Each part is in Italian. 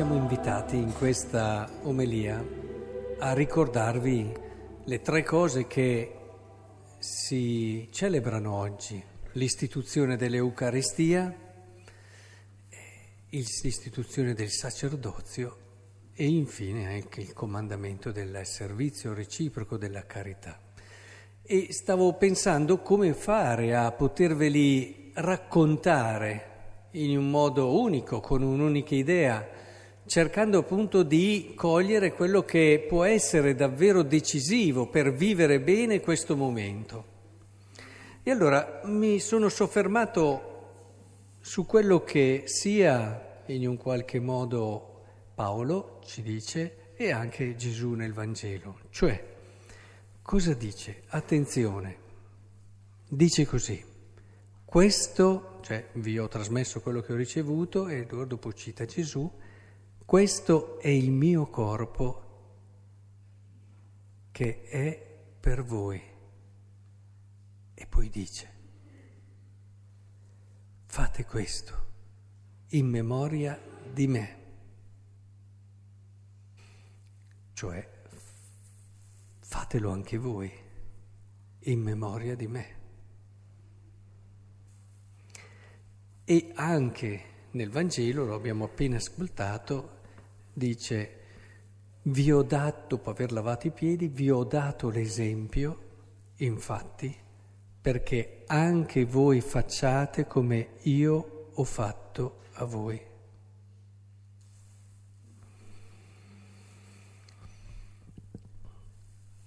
siamo invitati in questa omelia a ricordarvi le tre cose che si celebrano oggi: l'istituzione dell'Eucaristia, l'istituzione del sacerdozio e infine anche il comandamento del servizio reciproco, della carità. E stavo pensando come fare a poterveli raccontare in un modo unico, con un'unica idea, cercando appunto di cogliere quello che può essere davvero decisivo per vivere bene questo momento. E allora mi sono soffermato su quello che sia in un qualche modo Paolo ci dice e anche Gesù nel Vangelo. Cioè, cosa dice? Attenzione, dice così: questo, cioè vi ho trasmesso quello che ho ricevuto, e dopo cita Gesù, questo è il mio corpo che è per voi. E poi dice: fate questo in memoria di me. Cioè, fatelo anche voi in memoria di me. E anche nel Vangelo, lo abbiamo appena ascoltato, dice: vi ho dato, dopo aver lavato i piedi, vi ho dato l'esempio, infatti, perché anche voi facciate come io ho fatto a voi.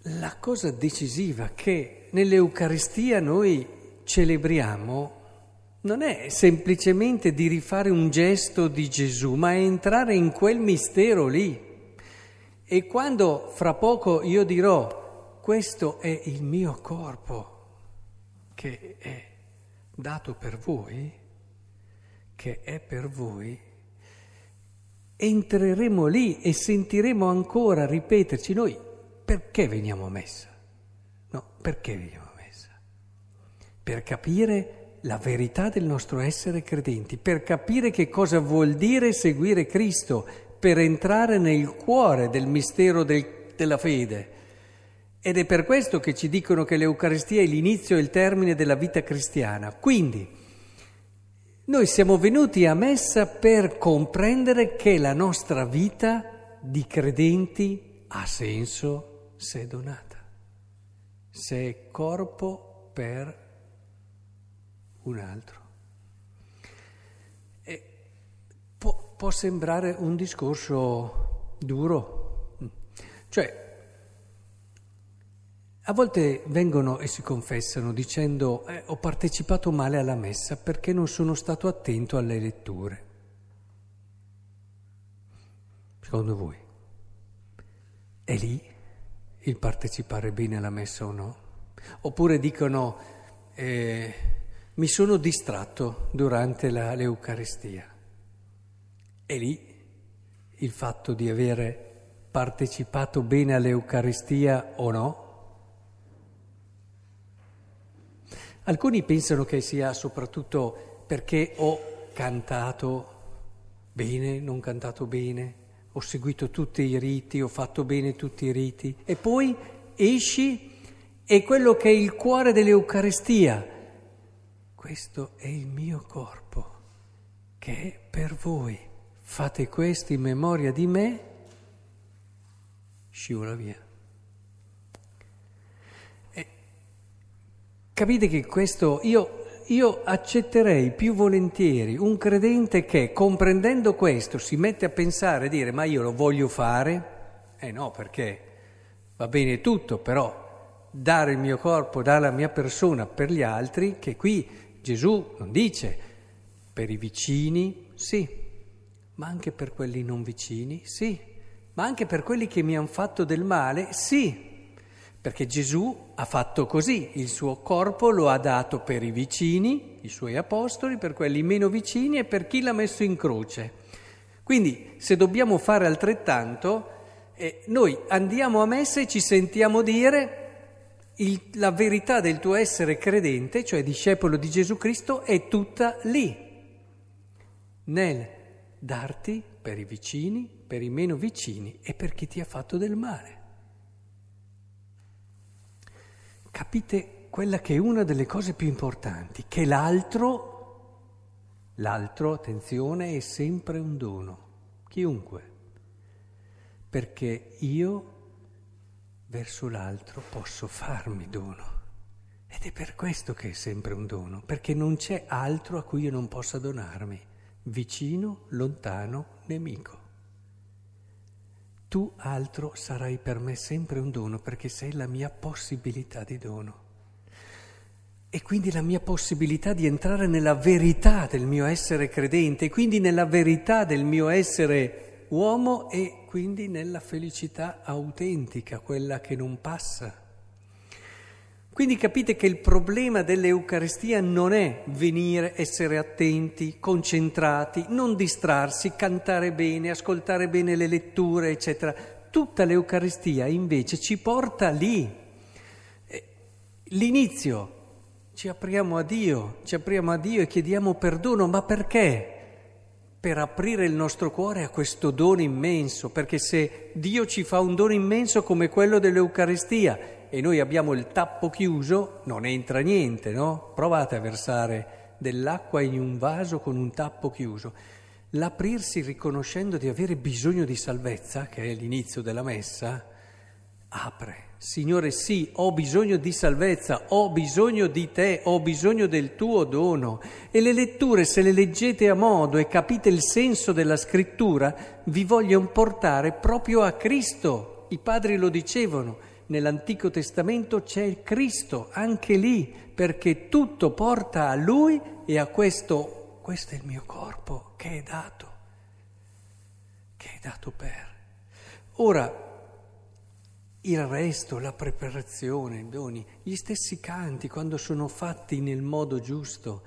La cosa decisiva che nell'Eucaristia noi celebriamo non è semplicemente di rifare un gesto di Gesù, ma è entrare in quel mistero lì. E quando fra poco io dirò: questo è il mio corpo che è dato per voi, che è per voi, entreremo lì e sentiremo ancora ripeterci noi: perché veniamo a messa? No, perché veniamo a messa? Per capire la verità del nostro essere credenti, per capire che cosa vuol dire seguire Cristo, per entrare nel cuore del mistero della fede. Ed è per questo che ci dicono che l'Eucaristia è l'inizio e il termine della vita cristiana. Quindi, noi siamo venuti a messa per comprendere che la nostra vita di credenti ha senso se è donata, se è corpo per un altro. E può sembrare un discorso duro, cioè a volte vengono e si confessano dicendo: ho partecipato male alla messa perché non sono stato attento alle letture. Secondo voi è lì il partecipare bene alla messa o no? Oppure dicono: mi sono distratto durante l'Eucaristia. E lì il fatto di avere partecipato bene all'Eucaristia o no? Alcuni pensano che sia soprattutto perché ho cantato bene, non cantato bene, ho seguito tutti i riti, ho fatto bene tutti i riti. E poi esci e quello che è il cuore dell'Eucaristia: questo è il mio corpo che è per voi, fate questo in memoria di me, scivola via. E capite che questo io accetterei più volentieri un credente che, comprendendo questo, si mette a pensare e dire: ma io lo voglio fare? No, perché va bene tutto, però dare il mio corpo, dare la mia persona per gli altri, che qui Gesù non dice per i vicini, sì, ma anche per quelli non vicini, sì, ma anche per quelli che mi hanno fatto del male, sì, perché Gesù ha fatto così, il suo corpo lo ha dato per i vicini, i suoi apostoli, per quelli meno vicini e per chi l'ha messo in croce. Quindi se dobbiamo fare altrettanto, noi andiamo a messa e ci sentiamo dire: la verità del tuo essere credente, cioè discepolo di Gesù Cristo, è tutta lì, nel darti per i vicini, per i meno vicini e per chi ti ha fatto del male. Capite quella che è una delle cose più importanti, che l'altro, attenzione, è sempre un dono, chiunque, perché io verso l'altro posso farmi dono. Ed è per questo che è sempre un dono, perché non c'è altro a cui io non possa donarmi, vicino, lontano, nemico. Tu, altro, sarai per me sempre un dono, perché sei la mia possibilità di dono. E quindi la mia possibilità di entrare nella verità del mio essere credente, e quindi nella verità del mio essere uomo, e quindi nella felicità autentica, quella che non passa. Quindi capite che il problema dell'Eucaristia non è venire, essere attenti, concentrati, non distrarsi, cantare bene, ascoltare bene le letture, eccetera. Tutta l'Eucaristia invece ci porta lì. L'inizio, ci apriamo a Dio e chiediamo perdono, ma perché? Per aprire il nostro cuore a questo dono immenso, perché se Dio ci fa un dono immenso come quello dell'Eucaristia e noi abbiamo il tappo chiuso, non entra niente, no? Provate a versare dell'acqua in un vaso con un tappo chiuso. L'aprirsi riconoscendo di avere bisogno di salvezza, che è l'inizio della messa, apre. Signore, sì, ho bisogno di salvezza, ho bisogno di te, ho bisogno del tuo dono. E le letture, se le leggete a modo e capite il senso della scrittura, vi vogliono portare proprio a Cristo. I padri lo dicevano, nell'Antico Testamento c'è Cristo, anche lì, perché tutto porta a Lui e a questo è il mio corpo che è dato per. Ora, il resto, la preparazione, i doni, gli stessi canti, quando sono fatti nel modo giusto,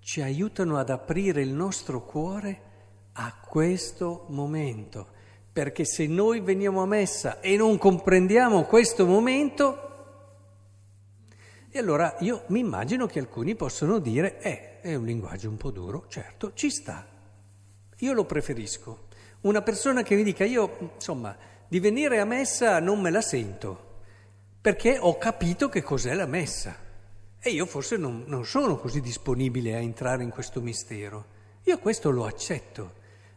ci aiutano ad aprire il nostro cuore a questo momento, perché se noi veniamo a messa e non comprendiamo questo momento, e allora io mi immagino che alcuni possono dire è un linguaggio un po' duro, certo, ci sta, io lo preferisco. Una persona che mi dica di venire a messa non me la sento, perché ho capito che cos'è la messa e io forse non sono così disponibile a entrare in questo mistero. Io questo lo accetto,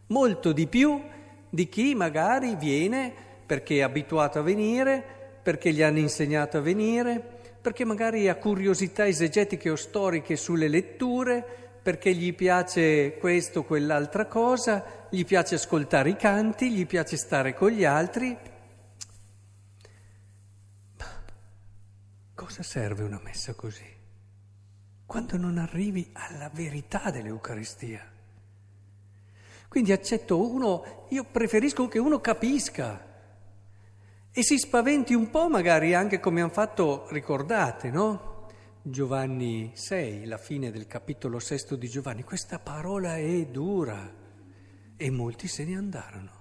molto di più di chi magari viene perché è abituato a venire, perché gli hanno insegnato a venire, perché magari ha curiosità esegetiche o storiche sulle letture, perché gli piace questo, quell'altra cosa, gli piace ascoltare i canti, gli piace stare con gli altri. Ma cosa serve una messa così? Quando non arrivi alla verità dell'Eucaristia. Quindi io preferisco che uno capisca e si spaventi un po' magari anche come hanno fatto, ricordate, no? Giovanni 6, la fine del capitolo 6 di Giovanni, questa parola è dura e molti se ne andarono.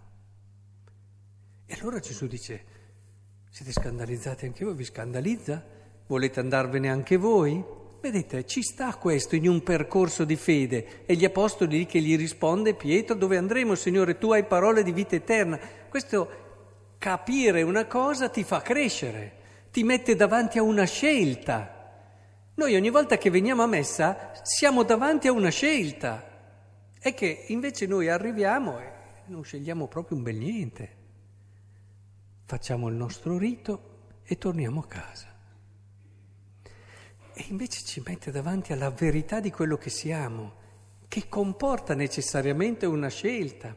E allora Gesù dice, siete scandalizzati anche voi? Vi scandalizza? Volete andarvene anche voi? Vedete, ci sta questo in un percorso di fede. E gli apostoli che gli risponde, Pietro, dove andremo, Signore? Tu hai parole di vita eterna. Questo capire una cosa ti fa crescere, ti mette davanti a una scelta. Noi ogni volta che veniamo a messa siamo davanti a una scelta, è che invece noi arriviamo e non scegliamo proprio un bel niente. Facciamo il nostro rito e torniamo a casa. E invece ci mette davanti alla verità di quello che siamo, che comporta necessariamente una scelta.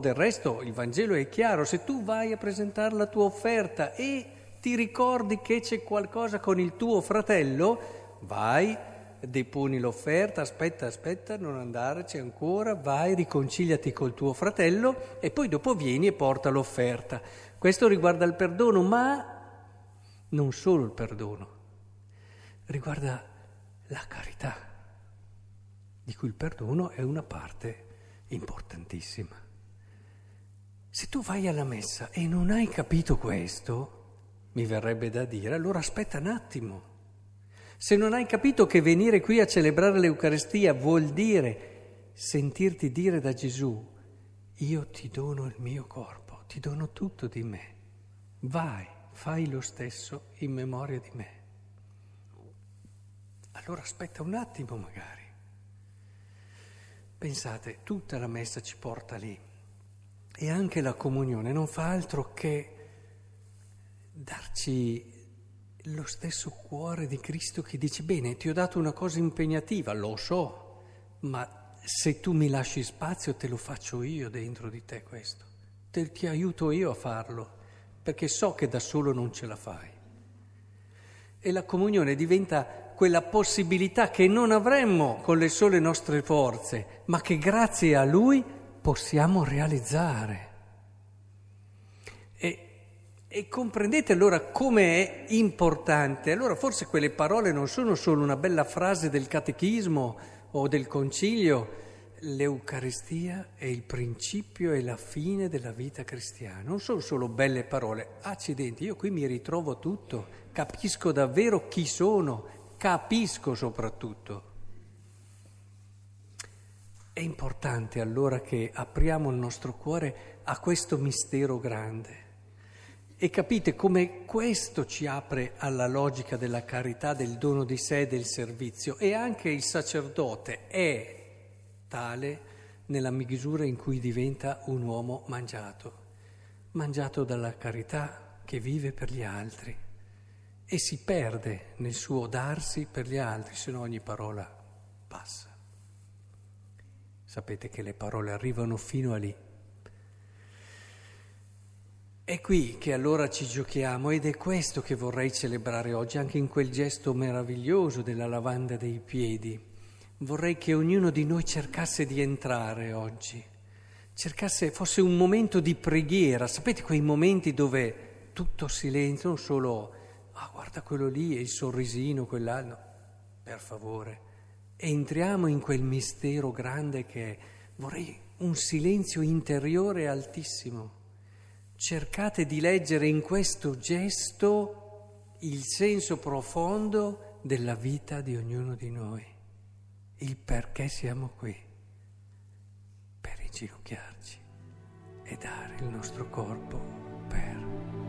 Del resto il Vangelo è chiaro, se tu vai a presentare la tua offerta e ti ricordi che c'è qualcosa con il tuo fratello, vai, deponi l'offerta, aspetta, non andarci ancora, vai, riconciliati col tuo fratello e poi dopo vieni e porta l'offerta. Questo riguarda il perdono, ma non solo il perdono, riguarda la carità, di cui il perdono è una parte importantissima. Se tu vai alla messa e non hai capito questo, mi verrebbe da dire, allora aspetta un attimo. Se non hai capito che venire qui a celebrare l'Eucaristia vuol dire sentirti dire da Gesù io ti dono il mio corpo, ti dono tutto di me, vai, fai lo stesso in memoria di me. Allora aspetta un attimo magari. Pensate, tutta la messa ci porta lì e anche la comunione non fa altro che darci lo stesso cuore di Cristo che dice, bene, ti ho dato una cosa impegnativa, lo so, ma se tu mi lasci spazio te lo faccio io dentro di te questo, ti aiuto io a farlo, perché so che da solo non ce la fai. E la comunione diventa quella possibilità che non avremmo con le sole nostre forze, ma che grazie a Lui possiamo realizzare. E comprendete allora come è importante. Allora forse quelle parole non sono solo una bella frase del catechismo o del concilio. L'Eucaristia è il principio e la fine della vita cristiana. Non sono solo belle parole. Accidenti, io qui mi ritrovo tutto, capisco davvero chi sono, capisco soprattutto. È importante allora che apriamo il nostro cuore a questo mistero grande e capite come questo ci apre alla logica della carità, del dono di sé, del servizio. E anche il sacerdote è tale nella misura in cui diventa un uomo mangiato dalla carità che vive per gli altri. E si perde nel suo darsi per gli altri, se no ogni parola passa. Sapete che le parole arrivano fino a lì. È qui che allora ci giochiamo ed è questo che vorrei celebrare oggi, anche in quel gesto meraviglioso della lavanda dei piedi. Vorrei che ognuno di noi cercasse di entrare oggi, fosse un momento di preghiera. Sapete quei momenti dove tutto silenzio, non solo ah, guarda quello lì, il sorrisino, quell'altro. Per favore, entriamo in quel mistero grande che è. Vorrei un silenzio interiore altissimo. Cercate di leggere in questo gesto il senso profondo della vita di ognuno di noi. Il perché siamo qui. Per inginocchiarci e dare il nostro corpo per...